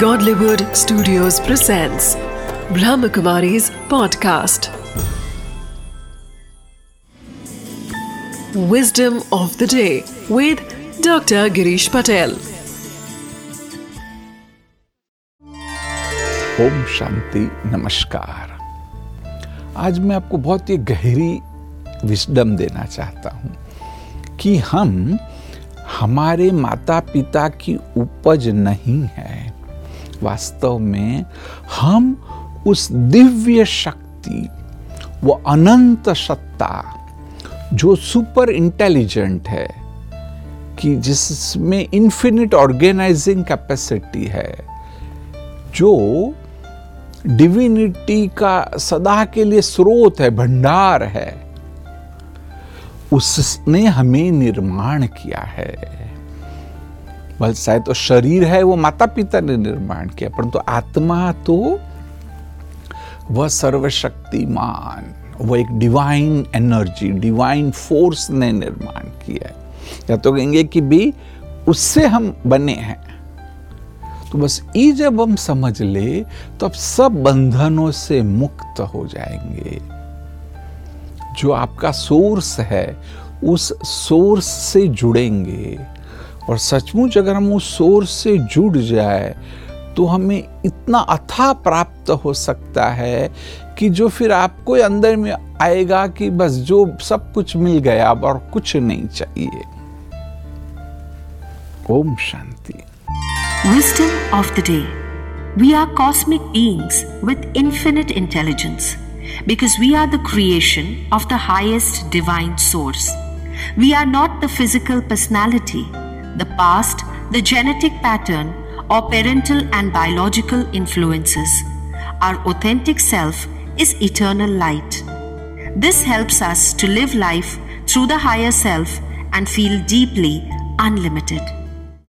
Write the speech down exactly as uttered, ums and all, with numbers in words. Godly Wood Studios presents Brahma Kumaris podcast, Wisdom of the Day with Doctor Girish Patel. Om Shanti, नमस्कार। आज मैं आपको बहुत ही गहरी विस्डम देना चाहता हूं कि हम हमारे माता पिता की उपज नहीं है। वास्तव में हम उस दिव्य शक्ति, वो अनंत सत्ता जो सुपर इंटेलिजेंट है, कि जिसमें इन्फिनिट ऑर्गेनाइजिंग कैपेसिटी है, जो डिविनिटी का सदा के लिए स्रोत है, भंडार है, उसने हमें निर्माण किया है। बल शायद तो शरीर है वो माता पिता ने निर्माण किया, परंतु तो आत्मा तो वह सर्वशक्तिमान, वह एक डिवाइन एनर्जी, डिवाइन फोर्स ने निर्माण किया है, या तो कहेंगे कि भी उससे हम बने हैं। तो बस ये जब हम समझ ले तो अब सब बंधनों से मुक्त हो जाएंगे। जो आपका सोर्स है उस सोर्स से जुड़ेंगे, और सचमुच अगर हम उस सोर्स से जुड़ जाए तो हमें इतना अथाह प्राप्त हो सकता है कि जो फिर आपको अंदर में आएगा कि बस जो सब कुछ मिल गया, अब और कुछ नहीं चाहिए। ओम शांति। Wisdom of the day. We are cosmic beings with infinite intelligence because we are the creation of the highest divine source. We are not the physical personality, the past, the genetic pattern, or parental and biological influences. Our authentic self is eternal light. This helps us to live life through the higher self and feel deeply unlimited.